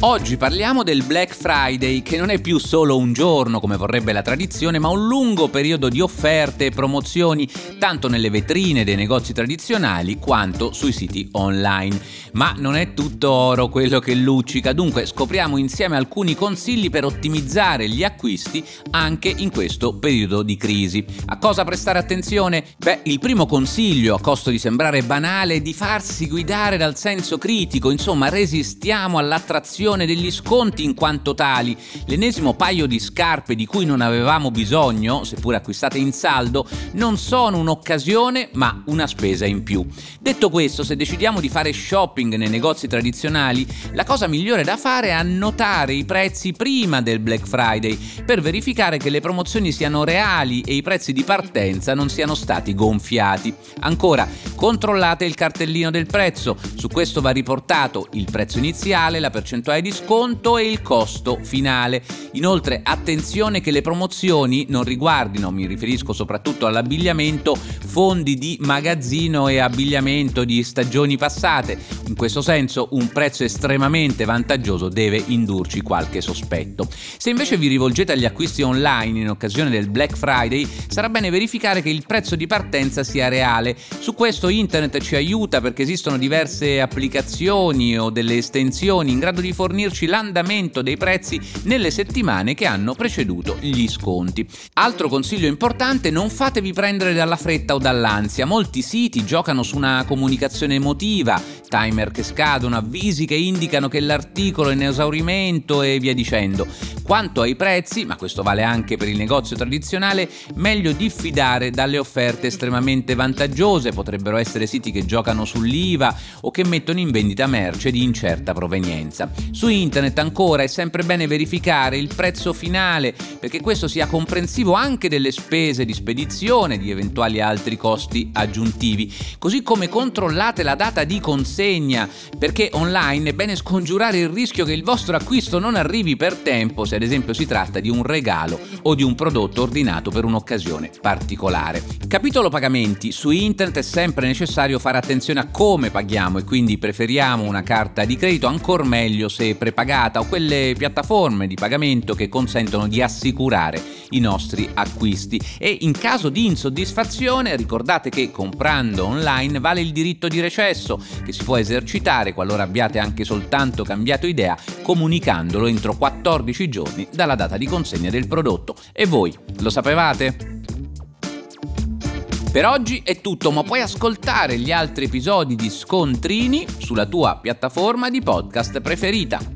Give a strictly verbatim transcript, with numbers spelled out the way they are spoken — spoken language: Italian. Oggi parliamo del Black Friday, che non è più solo un giorno come vorrebbe la tradizione, ma un lungo periodo di offerte e promozioni, tanto nelle vetrine dei negozi tradizionali quanto sui siti online. Ma non è tutto oro quello che luccica, dunque scopriamo insieme alcuni consigli per ottimizzare gli acquisti anche in questo periodo di crisi. A cosa prestare attenzione? Beh, il primo consiglio, a costo di sembrare banale, è di farsi guidare dal senso critico, insomma resistiamo all'attrazione degli sconti in quanto tali. L'ennesimo paio di scarpe di cui non avevamo bisogno, seppur acquistate in saldo, non sono un'occasione ma una spesa in più. Detto questo, se decidiamo di fare shopping nei negozi tradizionali, la cosa migliore da fare è annotare i prezzi prima del Black Friday per verificare che le promozioni siano reali e i prezzi di partenza non siano stati gonfiati. Ancora, controllate il cartellino del prezzo, su questo va riportato il prezzo iniziale, la percentuale di sconto e il costo finale. Inoltre, attenzione che le promozioni non riguardino, mi riferisco soprattutto all'abbigliamento, fondi di magazzino e abbigliamento di stagioni passate. In questo senso un prezzo estremamente vantaggioso deve indurci qualche sospetto. Se invece vi rivolgete agli acquisti online in occasione del Black Friday, sarà bene verificare che il prezzo di partenza sia reale. Su questo internet ci aiuta perché esistono diverse applicazioni o delle estensioni in grado di fornirci l'andamento dei prezzi nelle settimane che hanno preceduto gli sconti. Altro consiglio importante, non fatevi prendere dalla fretta o dall'ansia. Molti siti giocano su una comunicazione emotiva, timer che scadono, avvisi che indicano che l'articolo è in esaurimento e via dicendo. Quanto ai prezzi, ma questo vale anche per il negozio tradizionale, meglio diffidare dalle offerte estremamente vantaggiose, potrebbero essere siti che giocano sull'IVA o che mettono in vendita merce di incerta provenienza. Su internet ancora è sempre bene verificare il prezzo finale perché questo sia comprensivo anche delle spese di spedizione, di eventuali altri costi aggiuntivi, così come controllate la data di consegna, perché online è bene scongiurare il rischio che il vostro acquisto non arrivi per tempo se ad esempio si tratta di un regalo o di un prodotto ordinato per un'occasione particolare. Capitolo pagamenti. Su internet è sempre necessario fare attenzione a come paghiamo e quindi preferiamo una carta di credito, ancor meglio se prepagata, o quelle piattaforme di pagamento che consentono di assicurare i nostri acquisti. E in caso di insoddisfazione ricordate che comprando online vale il diritto di recesso che si può esercitare qualora abbiate anche soltanto cambiato idea, comunicandolo entro quattordici giorni dalla data di consegna del prodotto. E voi, lo sapevate? Per oggi è tutto, ma puoi ascoltare gli altri episodi di Scontrini sulla tua piattaforma di podcast preferita.